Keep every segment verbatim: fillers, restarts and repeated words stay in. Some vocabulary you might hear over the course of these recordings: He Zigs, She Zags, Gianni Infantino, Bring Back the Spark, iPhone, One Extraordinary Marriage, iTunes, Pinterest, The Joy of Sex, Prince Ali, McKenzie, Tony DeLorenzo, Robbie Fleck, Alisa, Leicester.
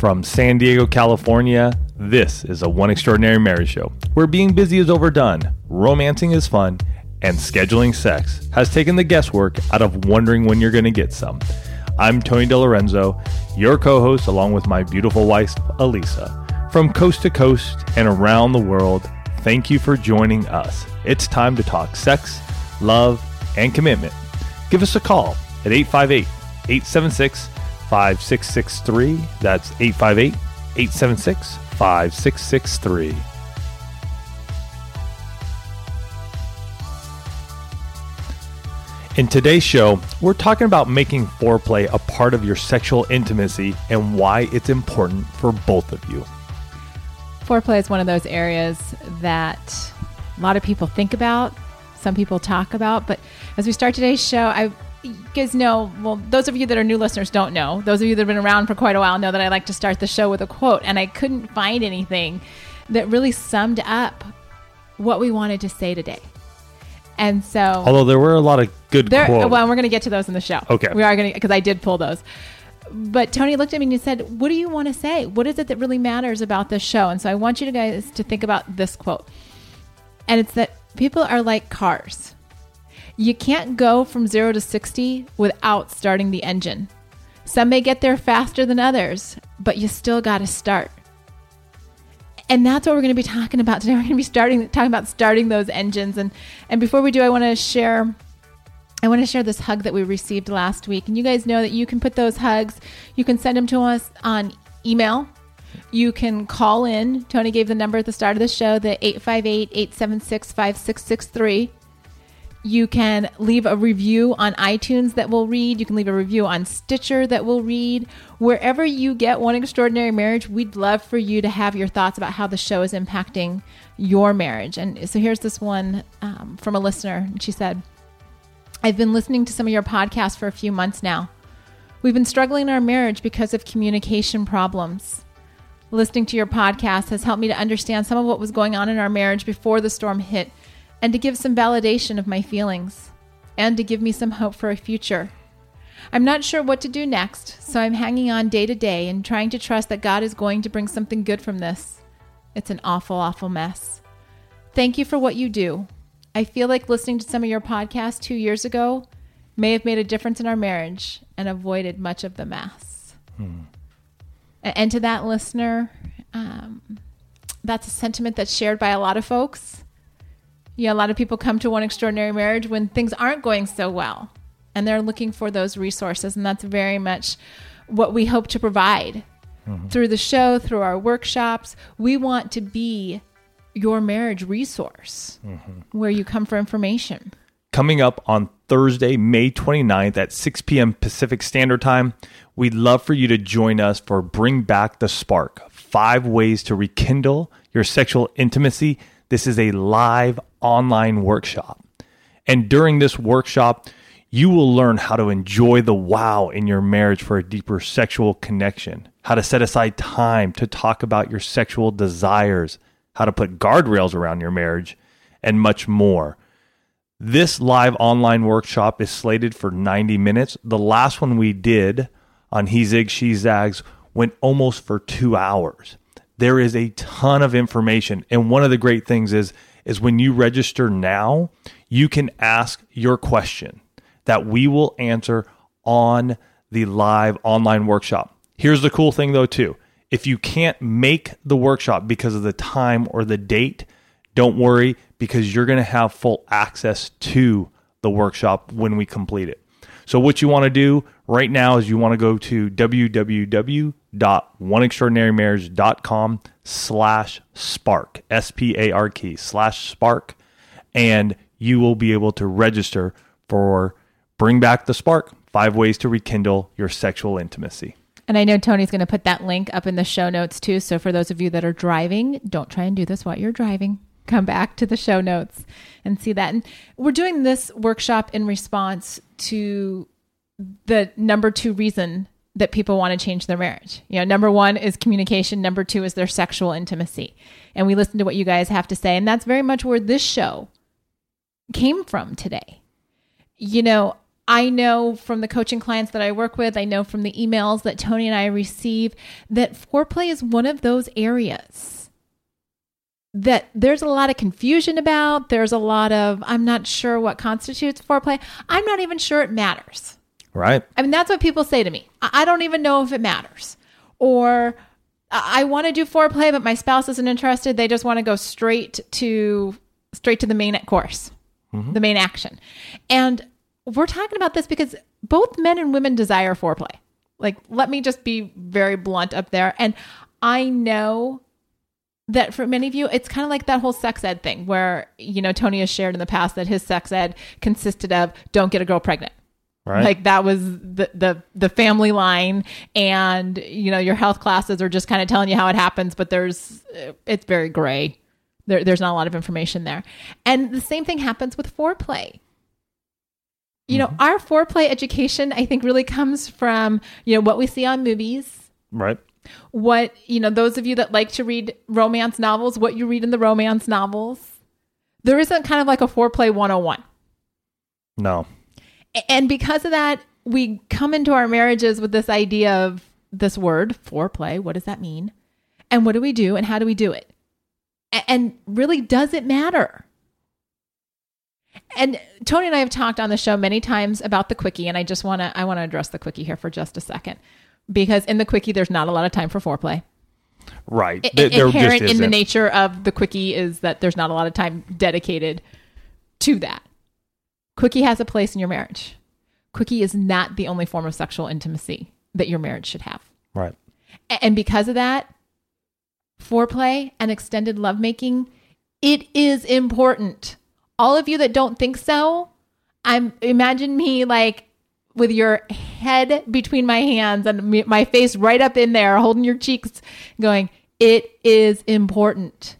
From San Diego, California, this is a One Extraordinary Marriage show, where being busy is overdone, romancing is fun, and scheduling sex has taken the guesswork out of wondering when you're going to get some. I'm Tony DeLorenzo, your co-host, along with my beautiful wife, Alisa. From coast to coast and around the world, thank you for joining us. It's time to talk sex, love, and commitment. Give us a call at eight five eight, eight seven six, five six six three. That's eight five eight, eight seven six, five six six three. In today's show, we're talking about making foreplay a part of your sexual intimacy and why it's important for both of you. Foreplay is one of those areas that a lot of people think about, some people talk about, but as we start today's show, I you guys know, well, those of you that are new listeners don't know. Those of you that have been around for quite a while know that I like to start the show with a quote, and I couldn't find anything that really summed up what we wanted to say today. And so... Although there were a lot of good there, quotes. Well, we're going to get to those in the show. Okay. We are going to, because I did pull those. But Tony looked at me and he said, what do you want to say? What is it that really matters about this show? And so I want you guys to think about this quote. And it's that people are like cars. You can't go from zero to sixty without starting the engine. Some may get there faster than others, but you still got to start. And that's what we're going to be talking about today. We're going to be starting talking about starting those engines. And and before we do, I want to share I want to share this hug that we received last week. And you guys know that you can put those hugs, you can send them to us on email. You can call in. Tony gave the number at the start of the show, the eight five eight, eight seven six, five six six three. You can leave a review on iTunes that we'll read. You can leave a review on Stitcher that we'll read. Wherever you get One Extraordinary Marriage, we'd love for you to have your thoughts about how the show is impacting your marriage. And so here's this one um, from a listener. She said, I've been listening to some of your podcasts for a few months now. We've been struggling in our marriage because of communication problems. Listening to your podcast has helped me to understand some of what was going on in our marriage before the storm hit, and to give some validation of my feelings, and to give me some hope for a future. I'm not sure what to do next, so I'm hanging on day to day and trying to trust that God is going to bring something good from this. It's an awful, awful mess. Thank you for what you do. I feel like listening to some of your podcasts two years ago may have made a difference in our marriage and avoided much of the mess. Hmm. And to that listener, um, that's a sentiment that's shared by a lot of folks. Yeah, a lot of people come to One Extraordinary Marriage when things aren't going so well, and they're looking for those resources, and that's very much what we hope to provide. Mm-hmm. Through the show, through our workshops, we want to be your marriage resource, mm-hmm. where you come for information. Coming up on Thursday, May twenty-ninth at six p.m. Pacific Standard Time, we'd love for you to join us for Bring Back the Spark, Five Ways to Rekindle Your Sexual Intimacy. This is a live online workshop. And during this workshop, you will learn how to enjoy the wow in your marriage for a deeper sexual connection, how to set aside time to talk about your sexual desires, how to put guardrails around your marriage, and much more. This live online workshop is slated for ninety minutes. The last one we did on He Zigs, She Zags went almost for two hours. There is a ton of information, and one of the great things is, is when you register now, you can ask your question that we will answer on the live online workshop. Here's the cool thing, though, too. If you can't make the workshop because of the time or the date, don't worry, because you're going to have full access to the workshop when we complete it. So what you want to do right now is you want to go to www.one extraordinary marriage dot com slash spark, S P A R K, slash spark, and you will be able to register for Bring Back the Spark, Five Ways to Rekindle Your Sexual Intimacy. And I know Tony's going to put that link up in the show notes too, so for those of you that are driving, don't try and do this while you're driving. Come back to the show notes and see that. And we're doing this workshop in response to the number two reason that people want to change their marriage. You know, number one is communication. Number two is their sexual intimacy. And we listen to what you guys have to say. And that's very much where this show came from today. You know, I know from the coaching clients that I work with, I know from the emails that Tony and I receive that foreplay is one of those areas that there's a lot of confusion about. There's a lot of, I'm not sure what constitutes foreplay. I'm not even sure it matters. Right. I mean, that's what people say to me. I don't even know if it matters. Or I want to do foreplay, but my spouse isn't interested. They just want to go straight to straight to the main course, mm-hmm. the main action. And we're talking about this because both men and women desire foreplay. Like, let me just be very blunt up there. And I know that for many of you, it's kind of like that whole sex ed thing where, you know, Tony has shared in the past that his sex ed consisted of don't get a girl pregnant. Right. Like that was the, the, the family line, and, you know, your health classes are just kind of telling you how it happens, but there's, it's very gray. There, there's not a lot of information there. And the same thing happens with foreplay. You know, our foreplay education, I think, really comes from, you know, what we see on movies. Right. What, you know, those of you that like to read romance novels, what you read in the romance novels. There isn't kind of like a foreplay one oh one. No. And because of that, we come into our marriages with this idea of this word, foreplay. What does that mean? And what do we do? And how do we do it? And really, does it matter? And Tony and I have talked on the show many times about the quickie, and I just want to I want to address the quickie here for just a second, because in the quickie, there's not a lot of time for foreplay. Right. I- there, there inherent just in the nature of the quickie is that there's not a lot of time dedicated to that. Quickie has a place in your marriage. Quickie is not the only form of sexual intimacy that your marriage should have. Right. And because of that, foreplay and extended lovemaking, it is important. All of you that don't think so, I'm imagine me like with your head between my hands and me, my face right up in there, holding your cheeks, going, it is important.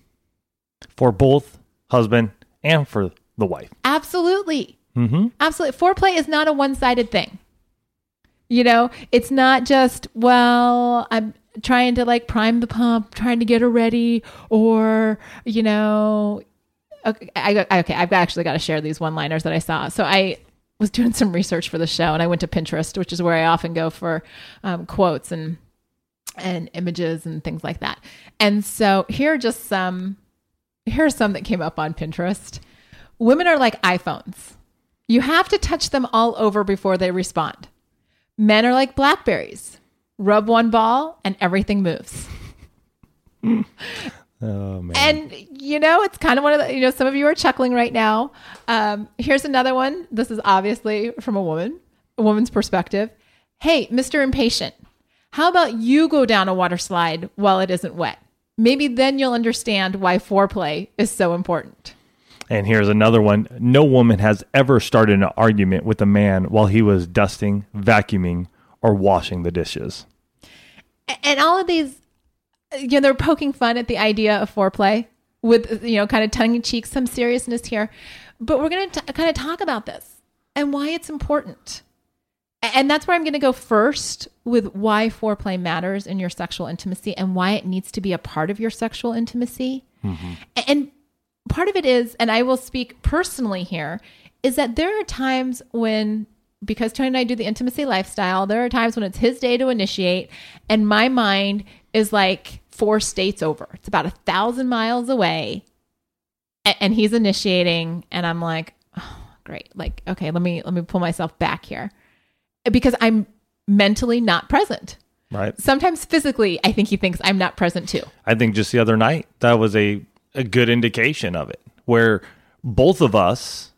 For both husband and for the wife. Absolutely. Mm-hmm. Absolutely. Foreplay is not a one-sided thing. You know, it's not just, well, I'm trying to like prime the pump, trying to get her ready, or, you know... Okay, I, okay, I've actually got to share these one-liners that I saw. So I was doing some research for the show, and I went to Pinterest, which is where I often go for um, quotes and and images and things like that. And so here are just some, here are some that came up on Pinterest. Women are like iPhones. You have to touch them all over before they respond. Men are like Blackberries. Rub one ball and everything moves. Oh, man. And, you know, it's kind of one of the, you know, some of you are chuckling right now. Um, here's another one. This is obviously from a woman, a woman's perspective. Hey, Mister Impatient, how about you go down a water slide while it isn't wet? Maybe then you'll understand why foreplay is so important. And here's another one. No woman has ever started an argument with a man while he was dusting, vacuuming, or washing the dishes. And all of these, you know, they're poking fun at the idea of foreplay with, you know, kind of tongue in cheek, some seriousness here. But we're going to kind of talk about this and why it's important. And that's where I'm going to go first with why foreplay matters in your sexual intimacy and why it needs to be a part of your sexual intimacy. Mm-hmm. And part of it is, and I will speak personally here, is that there are times when, because Tony and I do the intimacy lifestyle, there are times when it's his day to initiate and my mind is like, four states over. It's about a thousand miles away, a- and he's initiating, and I'm like, oh, great. Like, okay, let me let me pull myself back here because I'm mentally not present. Right. Sometimes physically, I think he thinks I'm not present too. I think just the other night, that was a, a good indication of it, where both of us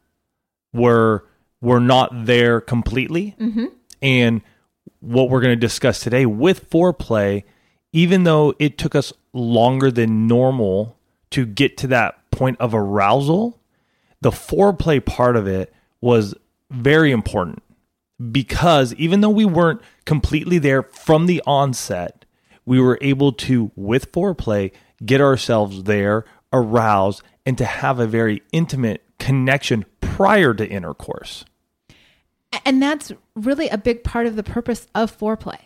were were not there completely, mm-hmm. and what we're going to discuss today with foreplay. Even though it took us longer than normal to get to that point of arousal, the foreplay part of it was very important because even though we weren't completely there from the onset, we were able to, with foreplay, get ourselves there, aroused, and to have a very intimate connection prior to intercourse. And that's really a big part of the purpose of foreplay.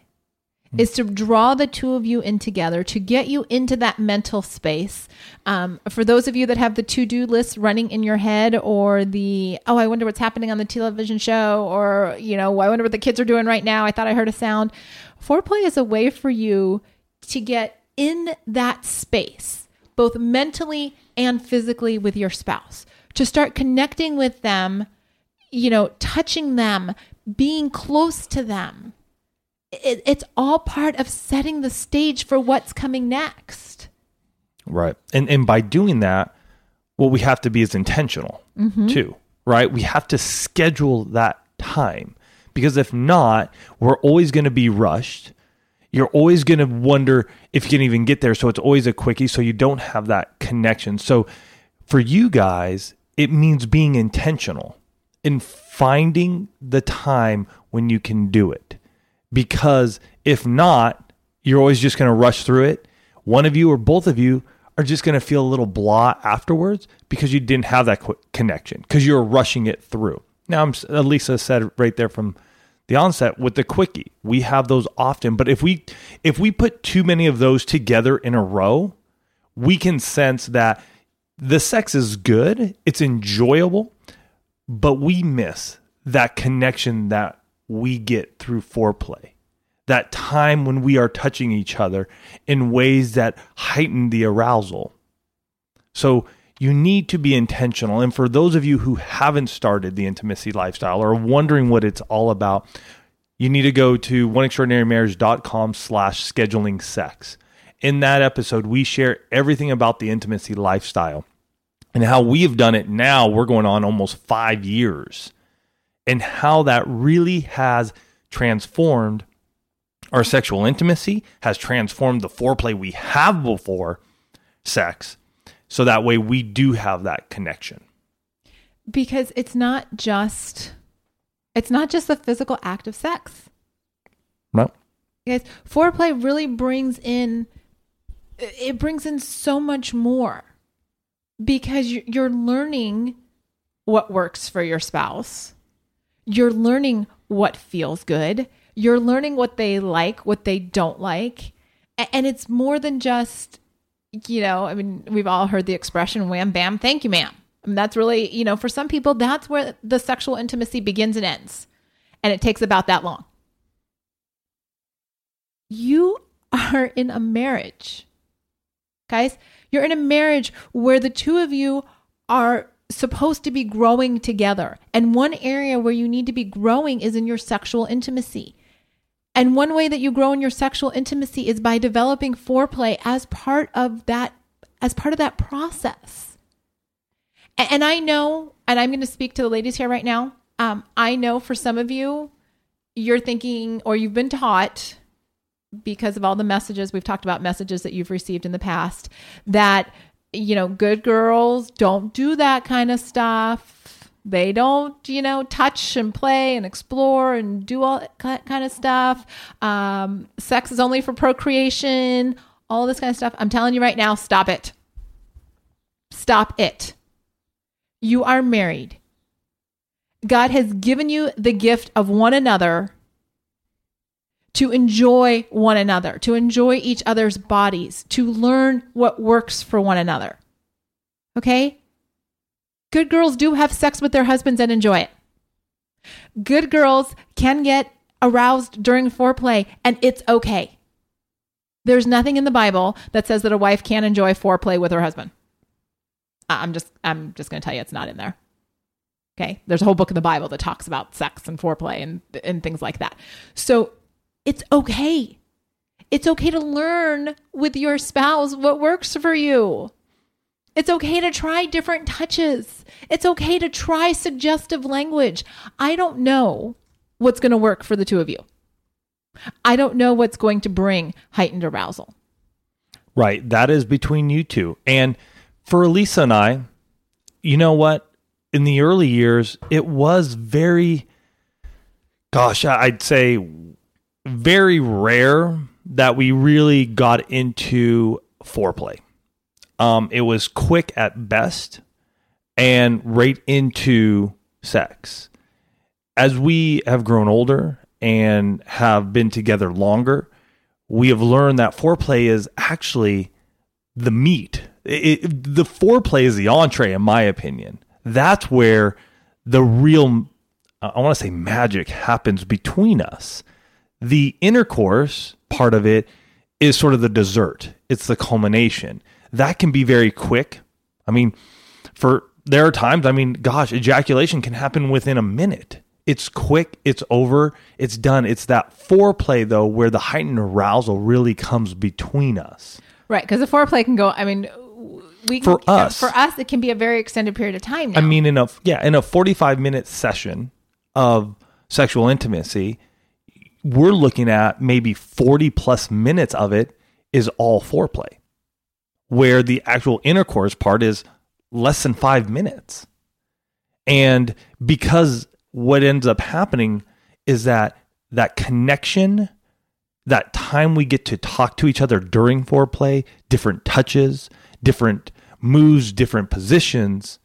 is to draw the two of you in together, to get you into that mental space. Um, for those of you that have the to-do list running in your head, or the, oh, I wonder what's happening on the television show, or, you know, I wonder what the kids are doing right now. I thought I heard a sound. Foreplay is a way for you to get in that space, both mentally and physically with your spouse, to start connecting with them, you know, touching them, being close to them. It, it's all part of setting the stage for what's coming next. Right. And and by doing that, what we have to be is intentional mm-hmm. too, right? We have to schedule that time, because if not, we're always going to be rushed. You're always going to wonder if you can even get there. So it's always a quickie. So you don't have that connection. So for you guys, it means being intentional in finding the time when you can do it. Because if not, you're always just going to rush through it. One of you or both of you are just going to feel a little blah afterwards because you didn't have that quick connection, because you're rushing it through. Now, I'm, Alisa said right there from the onset with the quickie, we have those often. But if we if we put too many of those together in a row, we can sense that the sex is good, it's enjoyable, but we miss that connection that we get through foreplay, that time when we are touching each other in ways that heighten the arousal. So you need to be intentional. And for those of you who haven't started the intimacy lifestyle or are wondering what it's all about, you need to go to oneextraordinarymarriage.com slash scheduling sex. In that episode, we share everything about the intimacy lifestyle and how we have done it now. We're going on almost five years. And how that really has transformed our sexual intimacy, has transformed the foreplay we have before sex, so that way we do have that connection. Because it's not just, it's not just the physical act of sex. No. Guys, foreplay really brings in, it brings in so much more, because you're learning what works for your spouse. You're learning what feels good. You're learning what they like, what they don't like. And it's more than just, you know, I mean, we've all heard the expression, wham, bam, thank you, ma'am. I mean, that's really, you know, for some people, that's where the sexual intimacy begins and ends. And it takes about that long. You are in a marriage, guys. You're in a marriage where the two of you are supposed to be growing together. And one area where you need to be growing is in your sexual intimacy. And one way that you grow in your sexual intimacy is by developing foreplay as part of that, as part of that process. And, and I know, and I'm going to speak to the ladies here right now. Um, I know for some of you, you're thinking, or you've been taught, because of all the messages we've talked about, messages that you've received in the past, that, you know, good girls don't do that kind of stuff. They don't, you know, touch and play and explore and do all that kind of stuff. Um, sex is only for procreation, all this kind of stuff. I'm telling you right now, stop it. Stop it. You are married. God has given you the gift of one another, to enjoy one another, to enjoy each other's bodies, to learn what works for one another. Okay? Good girls do have sex with their husbands and enjoy it. Good girls can get aroused during foreplay, and it's okay. There's nothing in the Bible that says that a wife can't enjoy foreplay with her husband. I'm just, I'm just going to tell you, it's not in there. Okay? There's a whole book in the Bible that talks about sex and foreplay and, and things like that. So, it's okay. It's okay to learn with your spouse what works for you. It's okay to try different touches. It's okay to try suggestive language. I don't know what's going to work for the two of you. I don't know what's going to bring heightened arousal. Right. That is between you two. And for Alisa and I, you know what? In the early years, it was very, gosh, I'd say... very rare that we really got into foreplay. Um, it was quick at best and right into sex. As we have grown older and have been together longer, we have learned that foreplay is actually the meat. It, it, the foreplay is the entree, in my opinion. That's where the real, I want to say, magic happens between us. The intercourse part of it is sort of the dessert. It's the culmination. That can be very quick. I mean, for there are times, I mean, gosh, ejaculation can happen within a minute. It's quick, it's over, it's done. It's that foreplay, though, where the heightened arousal really comes between us. Right, because the foreplay can go, I mean, we can, for us, for us, it can be a very extended period of time now. I mean, in a, yeah, in a forty-five minute session of sexual intimacy, we're looking at maybe forty plus minutes of it is all foreplay, where the actual intercourse part is less than five minutes. And because what ends up happening is that that connection, that time we get to talk to each other during foreplay, different touches, different moves, different positions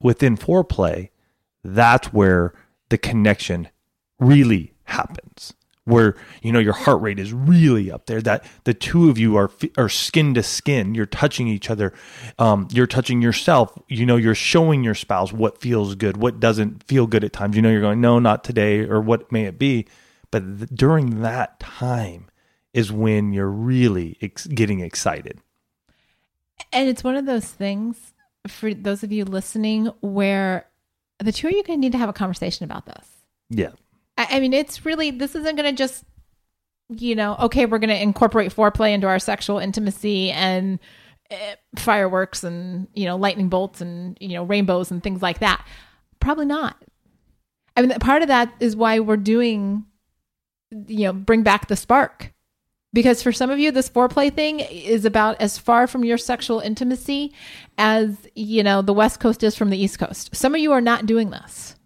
within foreplay, that's where the connection really happens. Where, you know, your heart rate is really up there, that the two of you are are skin to skin, you're touching each other, um, you're touching yourself, you know, you're showing your spouse what feels good, what doesn't feel good at times. You know, you're going, no, not today, or what may it be? But th- during that time is when you're really ex- getting excited. And it's one of those things, for those of you listening, where the two of you are going to need to have a conversation about this. Yeah. I mean, it's really, this isn't going to just, you know, okay, we're going to incorporate foreplay into our sexual intimacy and uh, fireworks and, you know, lightning bolts and, you know, rainbows and things like that. Probably not. I mean, part of that is why we're doing, you know, Bring Back the Spark. Because for some of you, this foreplay thing is about as far from your sexual intimacy as, you know, the West Coast is from the East Coast. Some of you are not doing this.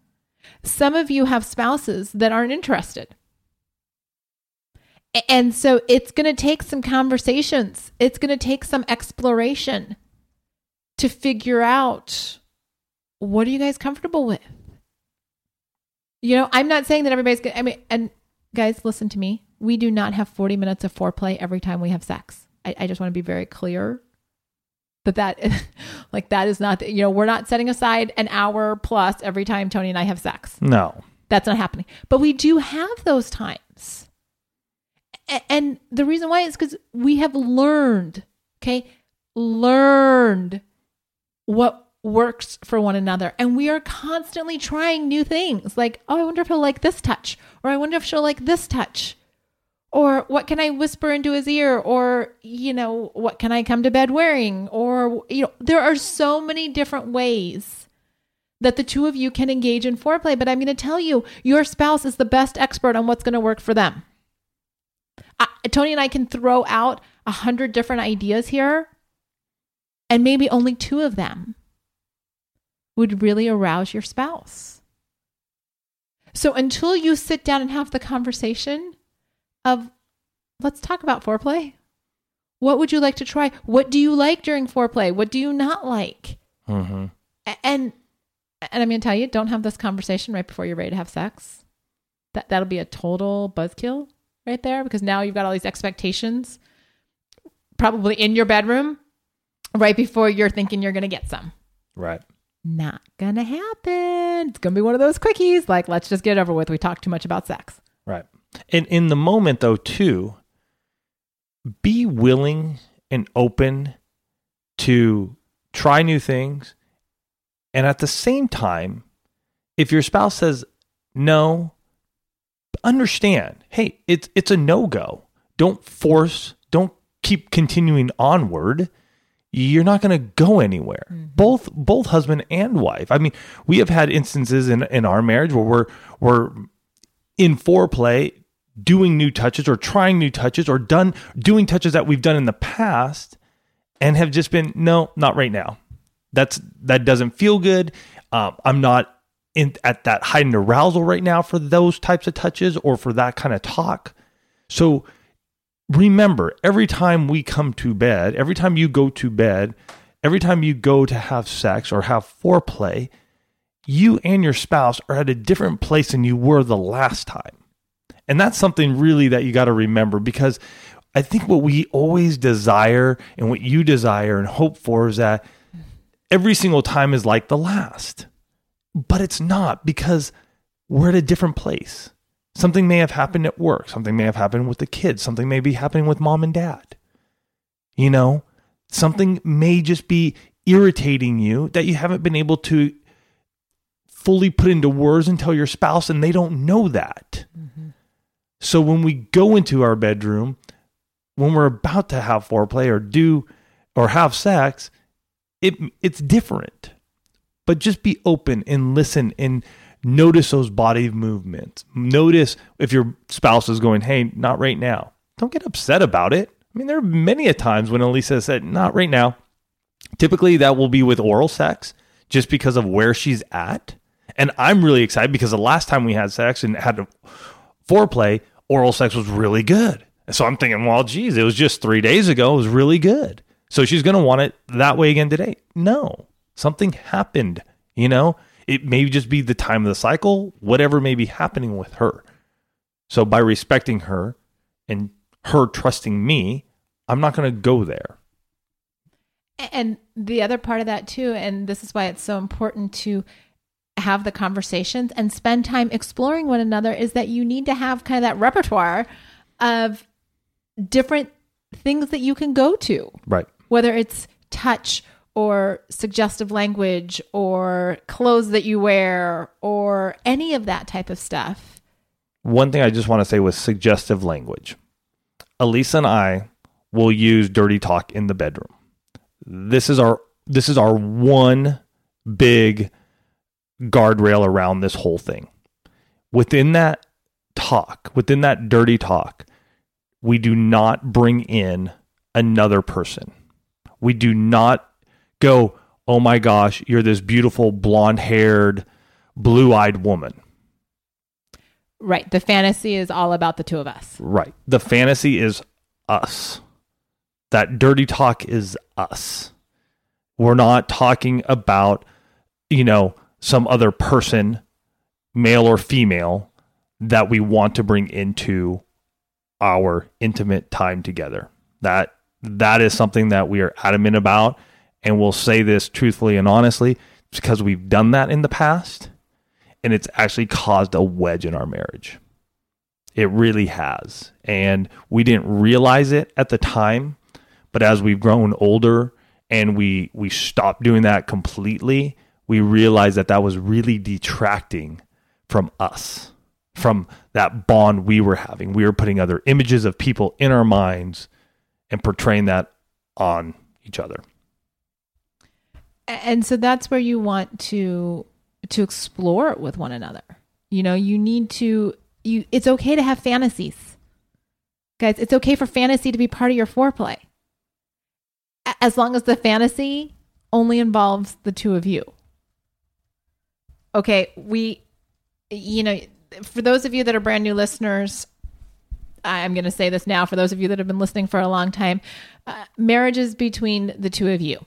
Some of you have spouses that aren't interested. And so it's going to take some conversations. It's going to take some exploration to figure out, what are you guys comfortable with? You know, I'm not saying that everybody's going to, I mean, and guys, listen to me. We do not have forty minutes of foreplay every time we have sex. I, I just want to be very clear. But that, like, that is not, you know, we're not setting aside an hour plus every time Tony and I have sex. No. That's not happening. But we do have those times. And the reason why is because we have learned, okay, learned what works for one another. And we are constantly trying new things. Like, oh, I wonder if he'll like this touch. Or I wonder if she'll like this touch. Or what can I whisper into his ear? Or, you know, what can I come to bed wearing? Or, you know, there are so many different ways that the two of you can engage in foreplay. But I'm going to tell you, your spouse is the best expert on what's going to work for them. I, Tony and I can throw out a hundred different ideas here. And maybe only two of them would really arouse your spouse. So until you sit down and have the conversation of, let's talk about foreplay. What would you like to try? What do you like during foreplay? What do you not like? Mm-hmm. And and I'm going to tell you, don't have this conversation right before you're ready to have sex. That, that'll be a total buzzkill right there, because now you've got all these expectations probably in your bedroom right before you're thinking you're going to get some. Right. Not going to happen. It's going to be one of those quickies. Like, let's just get it over with. We talked too much about sex. Right. And in the moment, though, too, be willing and open to try new things. And at the same time, if your spouse says no, understand, hey, it's it's a no-go. Don't force, don't keep continuing onward. You're not going to go anywhere. Mm-hmm. Both both husband and wife. I mean, we have had instances in, in our marriage where we're we're in foreplay, doing new touches or trying new touches or done doing touches that we've done in the past and have just been, no, not right now. That's that doesn't feel good. Um, I'm not in, at that heightened arousal right now for those types of touches or for that kind of talk. So remember, every time we come to bed, every time you go to bed, every time you go to have sex or have foreplay, you and your spouse are at a different place than you were the last time. And that's something really that you got to remember, because I think what we always desire and what you desire and hope for is that every single time is like the last. But it's not, because we're at a different place. Something may have happened at work. Something may have happened with the kids. Something may be happening with mom and dad. You know, something may just be irritating you that you haven't been able to fully put into words and tell your spouse, and they don't know that. Mm-hmm. So when we go into our bedroom, when we're about to have foreplay or do or have sex, it it's different. But just be open and listen and notice those body movements. Notice if your spouse is going, hey, not right now. Don't get upset about it. I mean, there are many a times when Alisa said, not right now. Typically, that will be with oral sex just because of where she's at. And I'm really excited because the last time we had sex and had a foreplay, oral sex was really good. And so I'm thinking, well, geez, it was just three days ago. It was really good. So she's going to want it that way again today. No, something happened, you know? It may just be the time of the cycle, whatever may be happening with her. So by respecting her and her trusting me, I'm not going to go there. And the other part of that too, and this is why it's so important to have the conversations and spend time exploring one another, is that you need to have kind of that repertoire of different things that you can go to. Right. Whether it's touch or suggestive language or clothes that you wear or any of that type of stuff. One thing I just want to say was suggestive language. Alisa and I will use dirty talk in the bedroom. This is our this is our one big guardrail around this whole thing. Within that talk, within that dirty talk, we do not bring in another person. We do not go, oh my gosh, you're this beautiful, blonde-haired, blue-eyed woman. Right. The fantasy is all about the two of us. Right. The fantasy is us. That dirty talk is us. We're not talking about, you know, some other person, male or female, that we want to bring into our intimate time together. That that is something that we are adamant about, and we'll say this truthfully and honestly because we've done that in the past, and it's actually caused a wedge in our marriage. It really has. And we didn't realize it at the time, but as we've grown older and we we stopped doing that completely, we realized that that was really detracting from us, from that bond we were having. We were putting other images of people in our minds and portraying that on each other. And so that's where you want to to explore it with one another. You know, you need to, you. It's okay to have fantasies. Guys, it's okay for fantasy to be part of your foreplay. As long as the fantasy only involves the two of you. Okay, we, you know, for those of you that are brand new listeners, I'm going to say this now, for those of you that have been listening for a long time, uh, marriage is between the two of you.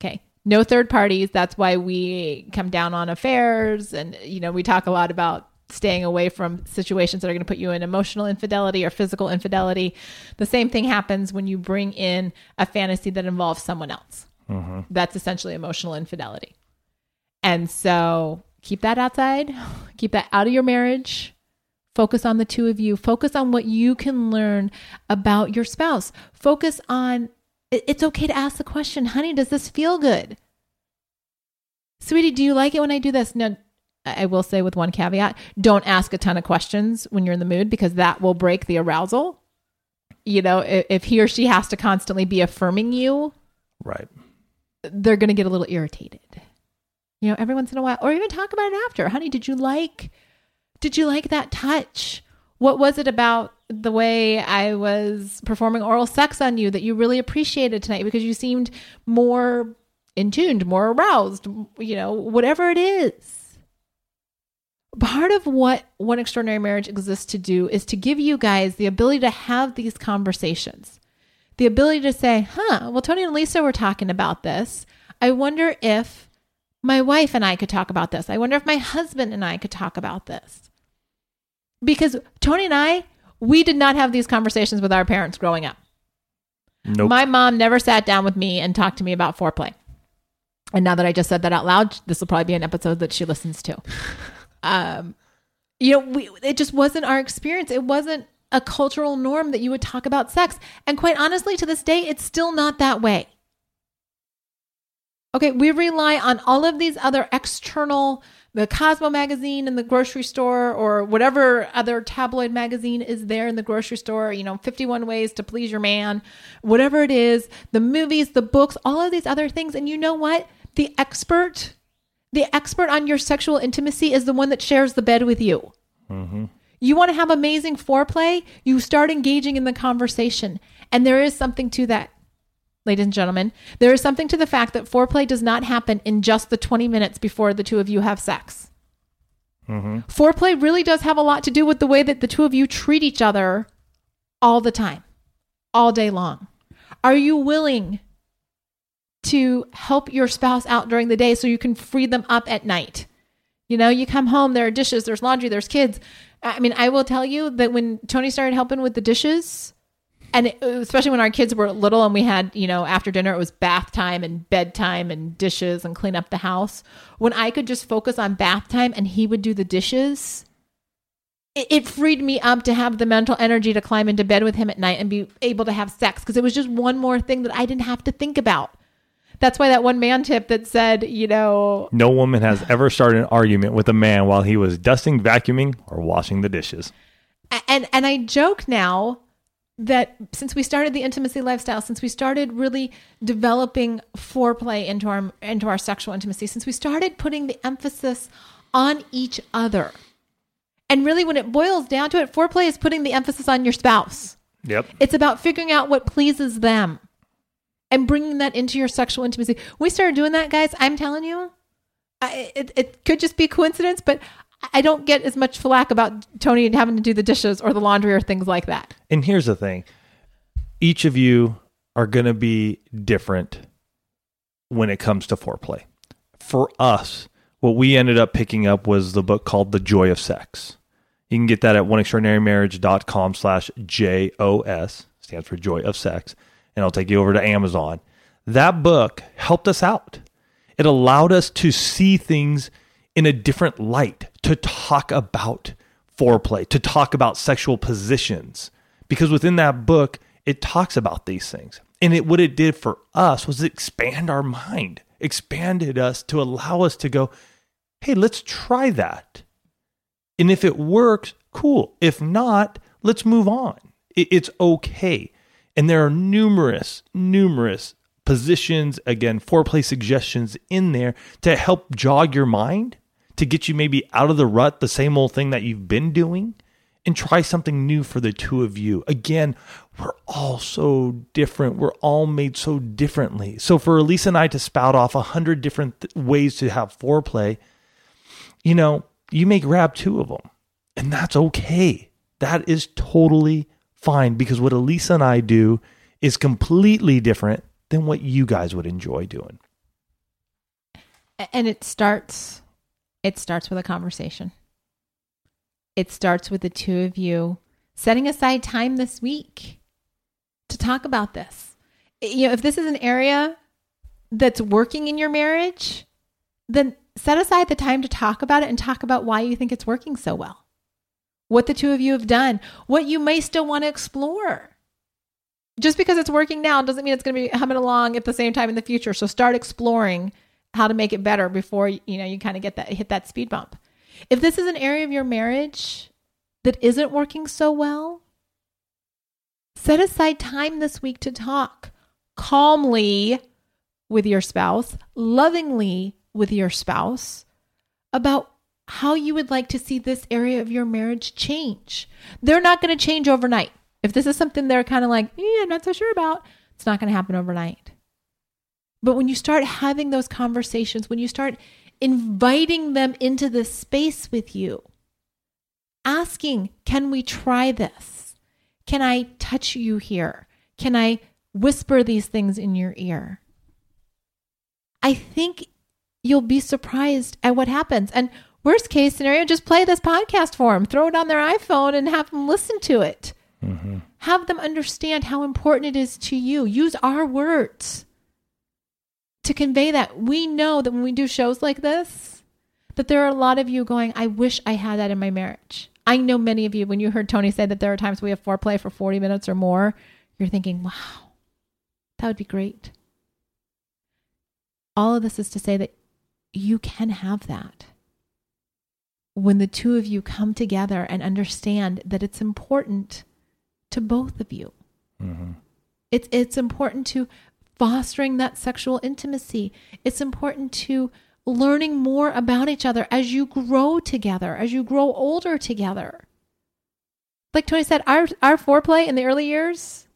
Okay. No third parties. That's why we come down on affairs. And, you know, we talk a lot about staying away from situations that are going to put you in emotional infidelity or physical infidelity. The same thing happens when you bring in a fantasy that involves someone else. Mm-hmm. That's essentially emotional infidelity. And so keep that outside, keep that out of your marriage. Focus on the two of you. Focus on what you can learn about your spouse. Focus on, it's okay to ask the question, honey, does this feel good? Sweetie, do you like it when I do this? Now, I will say with one caveat, don't ask a ton of questions when you're in the mood, because that will break the arousal. You know, if he or she has to constantly be affirming you, right, they're going to get a little irritated. You know, every once in a while, or even talk about it after. Honey, did you like, did you like that touch? What was it about the way I was performing oral sex on you that you really appreciated tonight? Because you seemed more in tuned, more aroused, you know, whatever it is. Part of what One Extraordinary Marriage exists to do is to give you guys the ability to have these conversations, the ability to say, huh, well, Tony and Alisa were talking about this. I wonder if my wife and I could talk about this. I wonder if my husband and I could talk about this. Because Tony and I, We did not have these conversations with our parents growing up. Nope. My mom never sat down with me and talked to me about foreplay. And now that I just said that out loud, this will probably be an episode that she listens to. Um, you know, we, it just wasn't our experience. It wasn't a cultural norm that you would talk about sex. And quite honestly, to this day, it's still not that way. Okay, we rely on all of these other external, the Cosmo magazine in the grocery store or whatever other tabloid magazine is there in the grocery store, you know, fifty-one Ways to Please Your Man, whatever it is, the movies, the books, all of these other things. And you know what? The expert, the expert on your sexual intimacy is the one that shares the bed with you. Mm-hmm. You want to have amazing foreplay, you start engaging in the conversation. And there is something to that. Ladies and gentlemen, there is something to the fact that foreplay does not happen in just the twenty minutes before the two of you have sex. Mm-hmm. Foreplay really does have a lot to do with the way that the two of you treat each other all the time, all day long. Are you willing to help your spouse out during the day so you can free them up at night? You know, you come home, there are dishes, there's laundry, there's kids. I mean, I will tell you that when Tony started helping with the dishes, and especially when our kids were little and we had, you know, after dinner, it was bath time and bedtime and dishes and clean up the house. When I could just focus on bath time and he would do the dishes, it, it freed me up to have the mental energy to climb into bed with him at night and be able to have sex because it was just one more thing that I didn't have to think about. That's why that one man tip that said, you know, no woman has ever started an argument with a man while he was dusting, vacuuming, or washing the dishes. And and I joke now that since we started the intimacy lifestyle, since we started really developing foreplay into our into our sexual intimacy, since we started putting the emphasis on each other, and really when it boils down to it, foreplay is putting the emphasis on your spouse. Yep. It's about figuring out what pleases them and bringing that into your sexual intimacy. We started doing that, guys. I'm telling you, I, it, it could just be coincidence, but I don't get as much flack about Tony having to do the dishes or the laundry or things like that. And here's the thing. Each of you are going to be different when it comes to foreplay. For us, what we ended up picking up was the book called The Joy of Sex. You can get that at oneextraordinarymarriage.com slash J O S, stands for Joy of Sex, and I'll take you over to Amazon. That book helped us out. It allowed us to see things in a different light, to talk about foreplay, to talk about sexual positions. Because within that book, it talks about these things. And it what it did for us was expand our mind, expanded us to allow us to go, hey, let's try that. And if it works, cool. If not, let's move on. It, it's okay. And there are numerous, numerous positions, again, foreplay suggestions in there to help jog your mind, to get you maybe out of the rut, the same old thing that you've been doing, and try something new for the two of you. Again, we're all so different. We're all made so differently. So for Alisa and I to spout off a hundred different th- ways to have foreplay, you know, you may grab two of them, and that's okay. That is totally fine, because what Alisa and I do is completely different than what you guys would enjoy doing. And it starts... It starts with a conversation. It starts with the two of you setting aside time this week to talk about this. You know, if this is an area that's working in your marriage, then set aside the time to talk about it and talk about why you think it's working so well, what the two of you have done, what you may still want to explore. Just because it's working now doesn't mean it's going to be humming along at the same time in the future. So start exploring how to make it better before, you know, you kind of get that, hit that speed bump. If this is an area of your marriage that isn't working so well, set aside time this week to talk calmly with your spouse, lovingly with your spouse about how you would like to see this area of your marriage change. They're not going to change overnight. If this is something they're kind of like, eh, I'm not so sure about, it's not going to happen overnight. But when you start having those conversations, when you start inviting them into this space with you, asking, can we try this? Can I touch you here? Can I whisper these things in your ear? I think you'll be surprised at what happens. And Worst case scenario, just play this podcast for them. Throw it on their iPhone and have them listen to it. Mm-hmm. Have them understand how important it is to you. Use our words to convey that. We know that when we do shows like this, that there are a lot of you going, I wish I had that in my marriage. I know many of you, when you heard Tony say that there are times we have foreplay for forty minutes or more, you're thinking, wow, that would be great. All of this is to say that you can have that when the two of you come together and understand that it's important to both of you. Mm-hmm. It's it's important to fostering that sexual intimacy. It's important to learning more about each other as you grow together, as you grow older together. Like Tony said, our, our foreplay in the early years,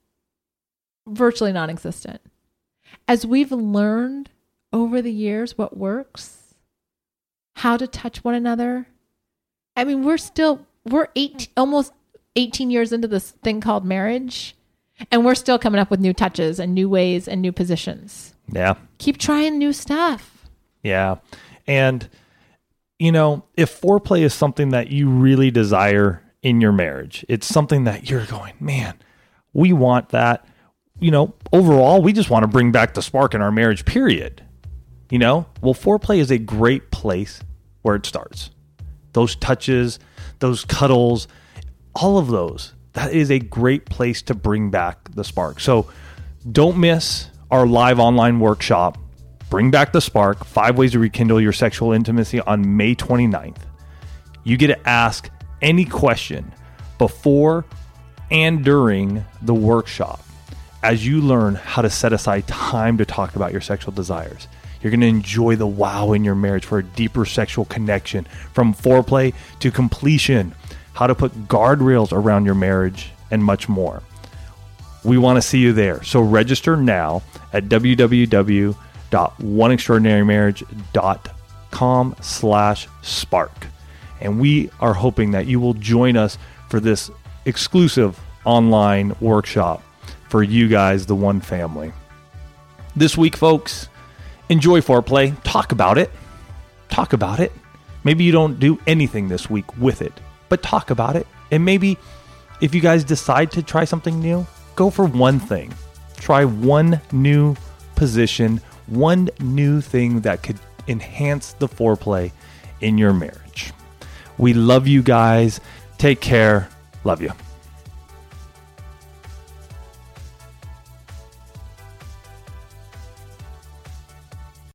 virtually non-existent. As we've learned over the years what works, how to touch one another. I mean, we're still, we're eight, almost eighteen years into this thing called marriage, and we're still coming up with new touches and new ways and new positions. Yeah. Keep trying new stuff. Yeah. And, you know, if foreplay is something that you really desire in your marriage, it's something that you're going, man, we want that. You know, overall, we just want to bring back the spark in our marriage, period. You know, well, foreplay is a great place where it starts. Those touches, those cuddles, all of those. That is a great place to bring back the spark. So don't miss our live online workshop, Bring Back the Spark, Five Ways to Rekindle Your Sexual Intimacy on May twenty-ninth. You get to ask any question before and during the workshop as you learn how to set aside time to talk about your sexual desires. You're going to enjoy the wow in your marriage for a deeper sexual connection, from foreplay to completion, how to put guardrails around your marriage, and much more. We want to see you there. So register now at www.oneextraordinarymarriage.com slash spark. And we are hoping that you will join us for this exclusive online workshop for you guys, the one family. This week, folks, enjoy foreplay. Talk about it. Talk about it. Maybe you don't do anything this week with it, but talk about it. And maybe if you guys decide to try something new, go for one thing. Try one new position, one new thing that could enhance the foreplay in your marriage. We love you guys. Take care. Love you.